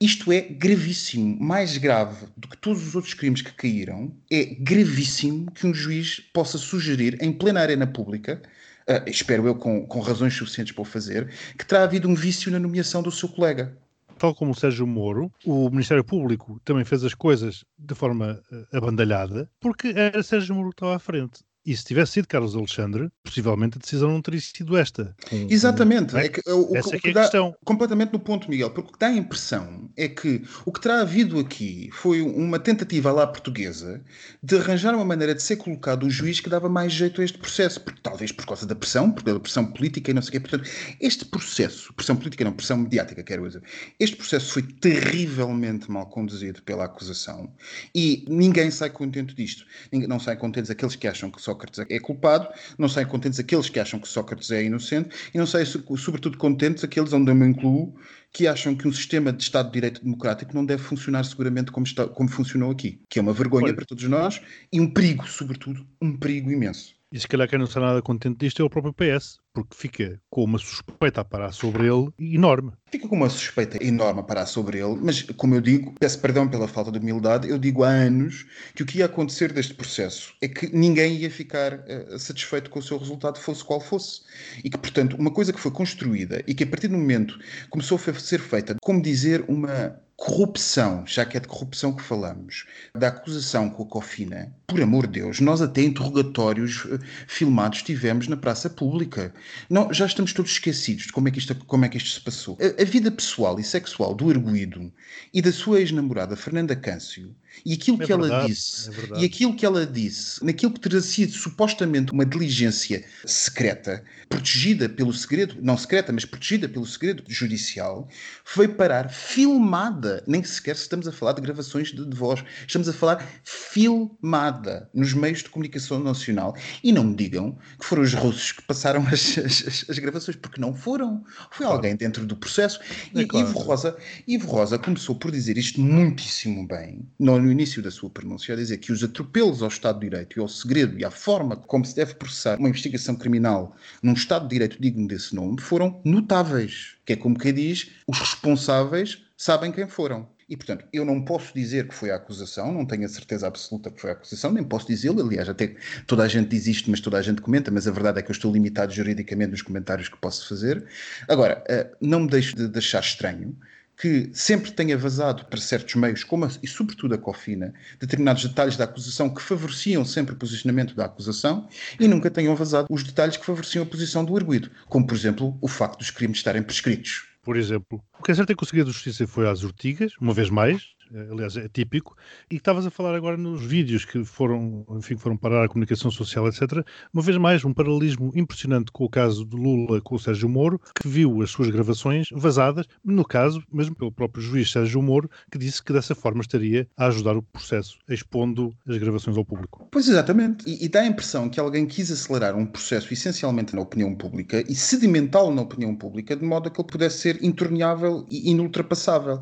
Isto é gravíssimo, mais grave do que todos os outros crimes que caíram, é gravíssimo que um juiz possa sugerir, em plena arena pública, uh, espero eu com, com razões suficientes para o fazer, que terá havido um vício na nomeação do seu colega. Tal como o Sérgio Moro, o Ministério Público também fez as coisas de forma abandalhada, porque era Sérgio Moro que estava à frente. E se tivesse sido Carlos Alexandre, possivelmente a decisão não teria sido esta. Com, Exatamente. Com, é? É que, o, Essa o, é que é a dá, questão. Completamente no ponto, Miguel, porque o que dá a impressão é que o que terá havido aqui foi uma tentativa à lá portuguesa de arranjar uma maneira de ser colocado um juiz que dava mais jeito a este processo, porque, talvez por causa da pressão, porque da pressão política e não sei o quê. Portanto, este processo, pressão política não, pressão mediática, quero dizer, este processo foi terrivelmente mal conduzido pela acusação e ninguém sai contente disto. Ninguém, não sai contentes aqueles que acham que só Sócrates é culpado, não saem contentes aqueles que acham que Sócrates é inocente e não saem sobretudo contentes aqueles, onde eu me incluo, que acham que um sistema de Estado de Direito Democrático não deve funcionar seguramente como, está, como funcionou aqui, que é uma vergonha Olha. para todos nós e um perigo, sobretudo, um perigo imenso. E se calhar quem não está nada contente disto é o próprio P S, porque fica com uma suspeita a parar sobre ele enorme. Fica com uma suspeita enorme a parar sobre ele, mas, como eu digo, peço perdão pela falta de humildade, eu digo há anos que o que ia acontecer deste processo é que ninguém ia ficar uh, satisfeito com o seu resultado, fosse qual fosse. E que, portanto, uma coisa que foi construída e que, a partir do momento começou a ser feita, como dizer, uma corrupção, já que é de corrupção que falamos, da acusação com a COFINA, por amor de Deus, nós até interrogatórios filmados tivemos na praça pública. Não, já estamos todos esquecidos de como é que isto, como é que isto se passou. A, a vida pessoal e sexual do arguido e da sua ex-namorada Fernanda Câncio, e aquilo é que verdade, ela disse, é e aquilo que ela disse, naquilo que teria sido supostamente uma diligência secreta, protegida pelo segredo, não secreta, mas protegida pelo segredo judicial, foi parar filmada, nem sequer estamos a falar de gravações de, de voz, estamos a falar filmada nos meios de comunicação nacional. E não me digam que foram os russos que passaram as, as, as gravações, porque não foram, foi claro. Alguém dentro do processo. É e claro. Ivo Rosa, Ivo Rosa começou por dizer isto muitíssimo bem, não no início da sua pronúncia, a dizer que os atropelos ao Estado de Direito e ao segredo e à forma como se deve processar uma investigação criminal num Estado de Direito digno desse nome foram notáveis. Que é como quem diz, os responsáveis sabem quem foram. E, portanto, eu não posso dizer que foi a acusação, não tenho a certeza absoluta que foi a acusação, nem posso dizê-lo, aliás, até toda a gente diz isto, mas toda a gente comenta, mas a verdade é que eu estou limitado juridicamente nos comentários que posso fazer. Agora, não me deixo de achar estranho que sempre tenha vazado para certos meios, como a, e sobretudo a COFINA, determinados detalhes da acusação que favoreciam sempre o posicionamento da acusação e nunca tenham vazado os detalhes que favoreciam a posição do arguido, como, por exemplo, o facto dos crimes estarem prescritos. Por exemplo, o que é certo é que o segredo de justiça foi às urtigas, uma vez mais, aliás, é típico, e que estavas a falar agora nos vídeos que foram, enfim, foram parar à comunicação social, etcétera. Uma vez mais, um paralelismo impressionante com o caso de Lula com o Sérgio Moro, que viu as suas gravações vazadas, no caso, mesmo pelo próprio juiz Sérgio Moro, que disse que dessa forma estaria a ajudar o processo, expondo as gravações ao público. Pois, exatamente. E, e dá a impressão que alguém quis acelerar um processo essencialmente na opinião pública e sedimentá-lo na opinião pública, de modo a que ele pudesse ser intorneável e inultrapassável.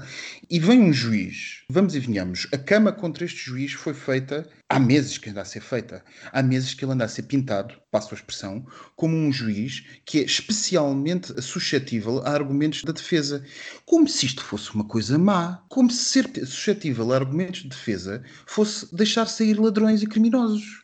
E vem um juiz... Vamos e venhamos, a cama contra este juiz foi feita, há meses que anda a ser feita, há meses que ele anda a ser pintado, passo a expressão, como um juiz que é especialmente suscetível a argumentos da defesa. Como se isto fosse uma coisa má, como se ser suscetível a argumentos de defesa fosse deixar sair ladrões e criminosos.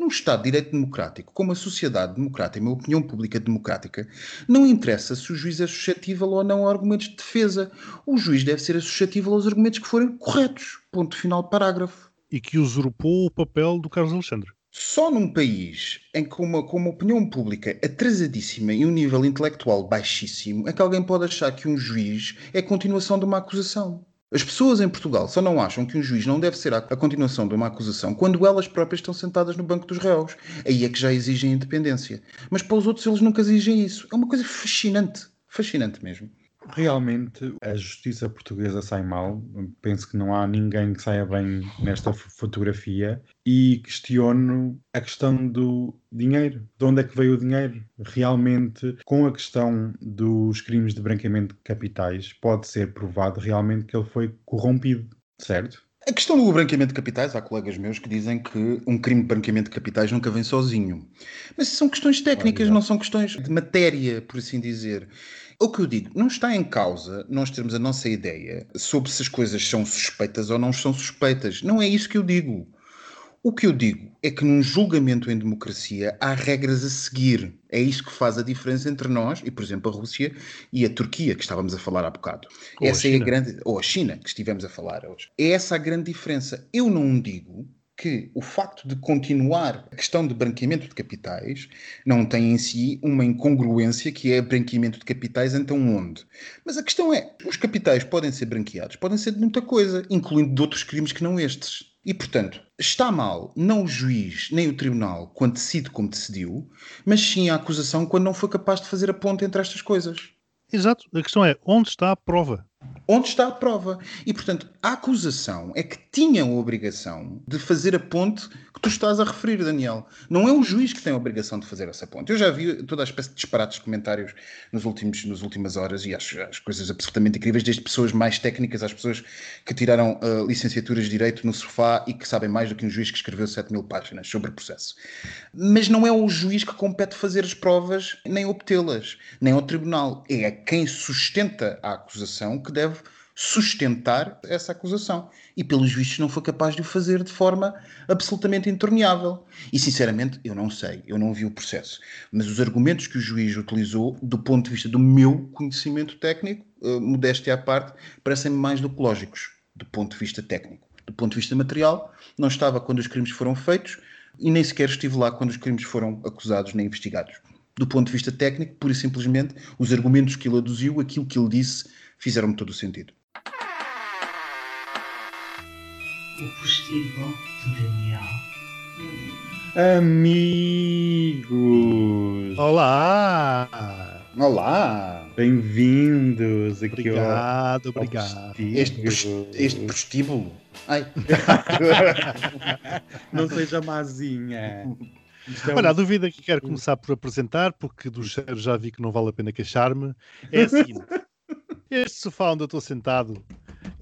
Num Estado de Direito democrático, como a sociedade democrática e uma opinião pública democrática, não interessa se o juiz é suscetível ou não a argumentos de defesa. O juiz deve ser suscetível aos argumentos que forem corretos. Ponto final, parágrafo. E que usurpou o papel do Carlos Alexandre. Só num país em que uma, com uma opinião pública atrasadíssima e um nível intelectual baixíssimo é que alguém pode achar que um juiz é a continuação de uma acusação. As pessoas em Portugal só não acham que um juiz não deve ser a continuação de uma acusação quando elas próprias estão sentadas no banco dos réus. Aí é que já exigem independência. Mas para os outros eles nunca exigem isso. É uma coisa fascinante. Fascinante mesmo. Realmente a justiça portuguesa sai mal. Penso que não há ninguém que saia bem nesta fotografia. E questiono a questão do dinheiro. De onde é que veio o dinheiro? Realmente, com a questão dos crimes de branqueamento de capitais, pode ser provado realmente que ele foi corrompido, certo? A questão do branqueamento de capitais, há colegas meus que dizem que um crime de branqueamento de capitais nunca vem sozinho. Mas são questões técnicas, ah, não são questões de matéria, por assim dizer. O que eu digo, não está em causa nós termos a nossa ideia sobre se as coisas são suspeitas ou não são suspeitas. Não é isso que eu digo. O que eu digo é que num julgamento em democracia há regras a seguir. É isso que faz a diferença entre nós e, por exemplo, a Rússia e a Turquia, que estávamos a falar há bocado. Ou essa a China. É a grande, ou a China, que estivemos a falar hoje. É essa a grande diferença. Eu não digo que o facto de continuar a questão de branqueamento de capitais não tem em si uma incongruência que é branqueamento de capitais, então onde? Mas a questão é, os capitais podem ser branqueados, podem ser de muita coisa, incluindo de outros crimes que não estes. E, portanto, está mal não o juiz nem o tribunal quando decide como decidiu, mas sim a acusação quando não foi capaz de fazer a ponte entre estas coisas. Exato. A questão é, onde está a prova? onde está a prova. E, portanto, a acusação é que tinham a obrigação de fazer a ponte que tu estás a referir, Daniel. Não é o juiz que tem a obrigação de fazer essa ponte. Eu já vi toda a espécie de disparates de comentários nos últimos, nas últimas horas e acho as coisas absolutamente incríveis, desde pessoas mais técnicas às pessoas que tiraram uh, licenciaturas de Direito no sofá e que sabem mais do que um juiz que escreveu sete mil páginas sobre o processo. Mas não é o juiz que compete fazer as provas, nem obtê-las, nem ao tribunal. É quem sustenta a acusação que deve sustentar essa acusação e pelos vistos não foi capaz de o fazer de forma absolutamente intorneável e sinceramente eu não sei, eu não vi o processo, mas os argumentos que o juiz utilizou do ponto de vista do meu conhecimento técnico, eh, modéstia à parte, parecem-me mais do que lógicos do ponto de vista técnico. Do ponto de vista material, não estava quando os crimes foram feitos e nem sequer estive lá quando os crimes foram acusados nem investigados. Do ponto de vista técnico, pura e simplesmente, os argumentos que ele aduziu, aquilo que ele disse, fizeram-me todo o sentido. O postigo de Daniel. Amigos! Olá! Olá! Bem-vindos aqui ao... Obrigado, obrigado. Este, post, este postíbulo. Ai! Não seja mazinha. Estamos... Olha, a dúvida que quero começar por apresentar, porque do cheiro já vi que não vale a pena queixar-me, é a seguinte. Este sofá onde eu estou sentado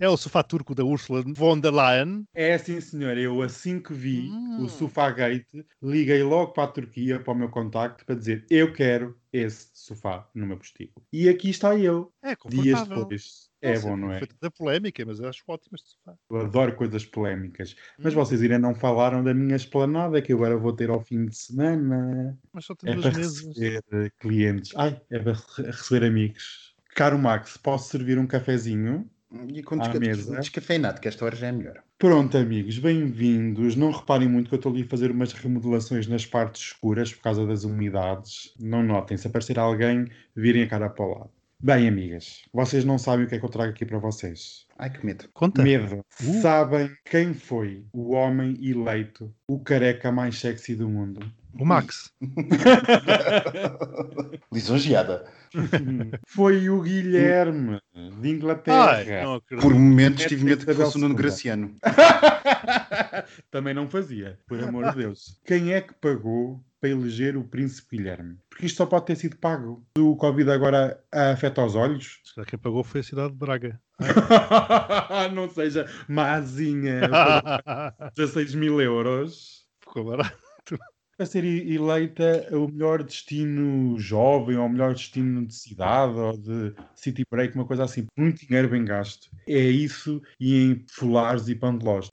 é o sofá turco da Ursula von der Leyen. É, sim, senhora. Eu, assim que vi hum. o sofá gate, liguei logo para a Turquia, para o meu contacto, para dizer, eu quero esse sofá no meu postigo. E aqui está eu. É confortável. Dias depois. É não bom, não é? Foi toda polémica, mas eu acho ótimo este sofá. Eu adoro coisas polémicas. Mas hum. vocês ainda não falaram da minha esplanada que eu agora vou ter ao fim de semana. Mas só tem é duas meses. Receber clientes. Ai, é para receber amigos. Caro Max, posso servir um cafezinho? E com descafeinado, que esta hora já é melhor. Pronto, amigos, bem-vindos. Não reparem muito que eu estou ali a fazer umas remodelações nas partes escuras por causa das umidades. Não notem, se aparecer alguém, virem a cara para o lado. Bem, amigas, vocês não sabem o que é que eu trago aqui para vocês. Ai, que medo. Conta. Medo. Uh. Sabem quem foi o homem eleito, o careca mais sexy do mundo? O Max. Lisonjeada. Foi o Guilherme, de Inglaterra. Ai, não, por momentos tive medo que fosse o Nuno Graciano. Também não fazia, por amor de Deus. Quem é que pagou para eleger o Príncipe Guilherme? Porque isto só pode ter sido pago. O Covid agora afeta os olhos. Será que quem pagou foi a cidade de Braga? Não seja mazinha. dezasseis mil euros. Ficou barato. Para ser eleita o melhor destino jovem, ou o melhor destino de cidade, ou de city break, uma coisa assim. Muito dinheiro bem gasto. É isso e em folares e pandelós.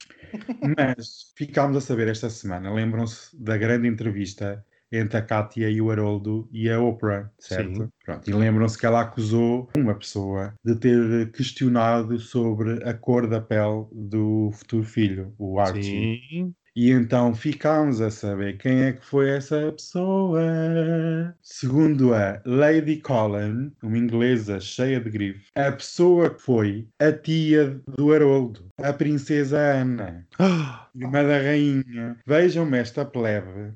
Mas ficámos a saber esta semana, lembram-se da grande entrevista entre a Kátia e o Haroldo e a Oprah, certo? Pronto. E lembram-se que ela acusou uma pessoa de ter questionado sobre a cor da pele do futuro filho, o Archie. Sim. E então ficámos a saber quem é que foi essa pessoa. Segundo a Lady Colin, uma inglesa cheia de grife, a pessoa que foi a tia do Haroldo, a princesa Ana, irmã da rainha. Vejam-me esta plebe.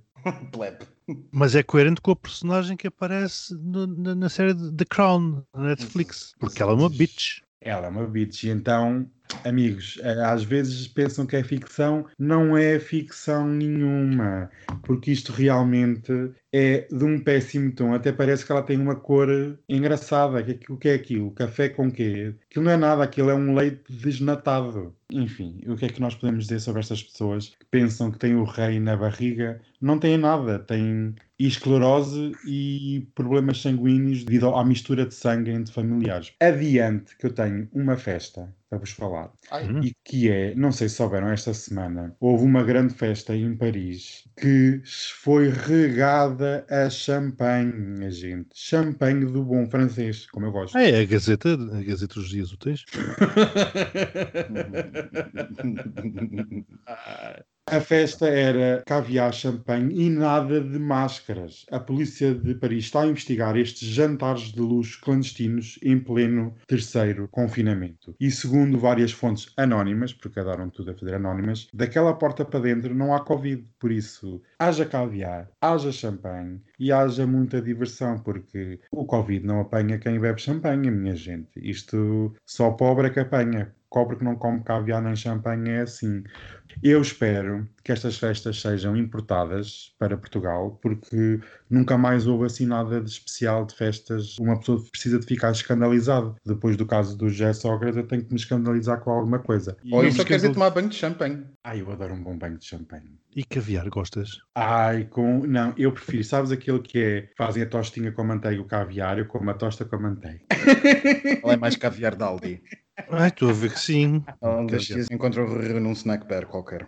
Plebe. Mas é coerente com a personagem que aparece no, na, na série The Crown, na Netflix. Porque ela é uma bitch. Ela é uma bitch. E então... Amigos, às vezes pensam que é ficção, não é ficção nenhuma, porque isto realmente é de um péssimo tom, até parece que ela tem uma cor engraçada, o que é aquilo? Café com quê? Aquilo não é nada, aquilo é um leite desnatado. Enfim, o que é que nós podemos dizer sobre estas pessoas que pensam que têm o rei na barriga? Não têm nada, têm esclerose e problemas sanguíneos devido à mistura de sangue entre familiares. Adiante que eu tenho uma festa para vos falar. Ai. E que é, não sei se souberam, esta semana houve uma grande festa em Paris que foi regada a champanhe, a gente. Champanhe do bom francês, como eu gosto. É, a Gazeta, a Gazeta dos Dias Úteis. A festa era caviar, champanhe e nada de máscaras. A polícia de Paris está a investigar estes jantares de luxo clandestinos em pleno terceiro confinamento. E segundo várias fontes anónimas, porque andaram tudo a fazer anónimas, daquela porta para dentro não há Covid. Por isso, haja caviar, haja champanhe e haja muita diversão, porque o Covid não apanha quem bebe champanhe, minha gente. Isto só pobre é que apanha. Cobre que não come caviar nem champanhe é assim. Eu espero que estas festas sejam importadas para Portugal, porque nunca mais houve assim nada de especial de festas. Uma pessoa precisa de ficar escandalizada. Depois do caso do José Sócrates, eu tenho que me escandalizar com alguma coisa. E ou eu só quero ir tomar banho de champanhe. Ai, eu adoro um bom banho de champanhe. E caviar, gostas? Ai, com... Não, eu prefiro. Sabes aquilo que é? Fazem a tostinha com a manteiga, o caviar, eu como a tosta com a manteiga. Qual é mais caviar da Aldi? Ai, estou a ver que sim. Ah, encontro o Rio num snack bar qualquer.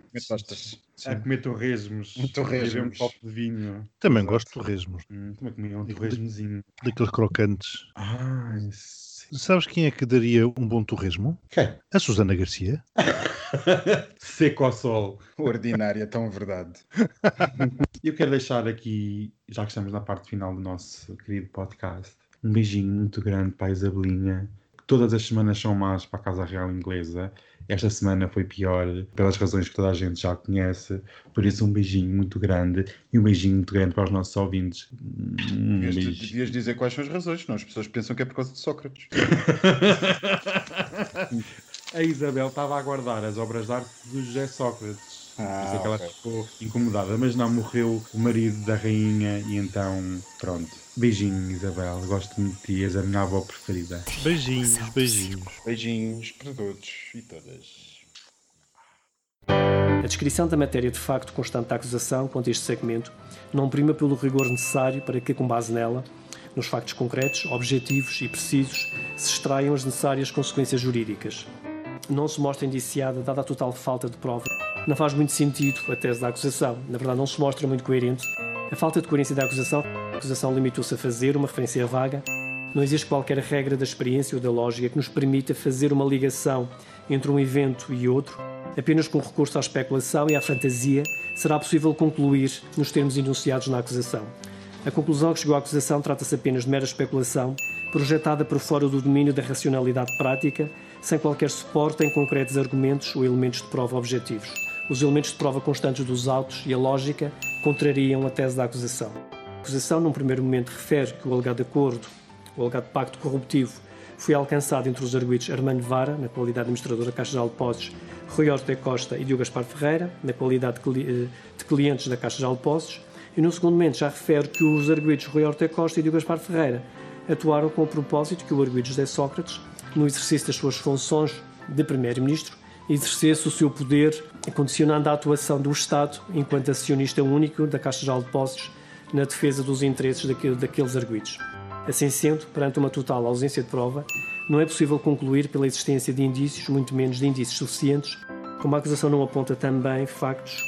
A comer torresmos. Torresmos. Um copo de vinho. Também gosto de torresmos. Hum, também comi um torresmozinho. Daqueles crocantes. Ah, sim. Sabes quem é que daria um bom torresmo? Quem? A Susana Garcia. Seco ao sol. Ordinária, tão verdade. Eu quero deixar aqui, já que estamos na parte final do nosso querido podcast, um beijinho muito grande para a Isabelinha. Todas as semanas são más para a Casa Real Inglesa. Esta semana foi pior, pelas razões que toda a gente já conhece. Por isso, um beijinho muito grande e um beijinho muito grande para os nossos ouvintes. Um devias, devias dizer quais são as razões, senão as pessoas pensam que é por causa de Sócrates. A Isabel estava a aguardar as obras de arte do José Sócrates. Ah, por isso é que ela okay. ficou incomodada, mas não, morreu o marido da rainha e então, pronto. Beijinho, Isabel, gosto muito de ti, és a minha avó preferida. Beijinhos, beijinhos. Beijinhos para todos e todas. A descrição da matéria de facto constante da acusação quanto a este segmento não prima pelo rigor necessário para que, com base nela, nos factos concretos, objetivos e precisos, se extraiam as necessárias consequências jurídicas. Não se mostra indiciada, dada a total falta de prova. Não faz muito sentido a tese da acusação. Na verdade, não se mostra muito coerente. A falta de coerência da acusação, a acusação limitou-se a fazer uma referência vaga. Não existe qualquer regra da experiência ou da lógica que nos permita fazer uma ligação entre um evento e outro. Apenas com recurso à especulação e à fantasia será possível concluir nos termos enunciados na acusação. A conclusão que chegou à acusação trata-se apenas de mera especulação, projetada por fora do domínio da racionalidade prática, sem qualquer suporte em concretos argumentos ou elementos de prova objetivos. Os elementos de prova constantes dos autos e a lógica contrariam a tese da acusação. A acusação, num primeiro momento, refere que o alegado acordo, o alegado pacto corruptivo, foi alcançado entre os arguidos Armando Vara, na qualidade de administrador da Caixa Geral de Depósitos, Rui Horta Costa e Diogo Gaspar Ferreira, na qualidade de, cli- de clientes da Caixa Geral de Depósitos, e no segundo momento já refere que os arguidos Rui Horta Costa e Diogo Gaspar Ferreira atuaram com o propósito que o arguido José Sócrates, no exercício das suas funções de primeiro-ministro, exercesse o seu poder, condicionando a atuação do Estado enquanto acionista único da Caixa Geral de Depósitos na defesa dos interesses daquele, daqueles arguidos. Assim sendo, perante uma total ausência de prova, não é possível concluir pela existência de indícios, muito menos de indícios suficientes, como a acusação não aponta também factos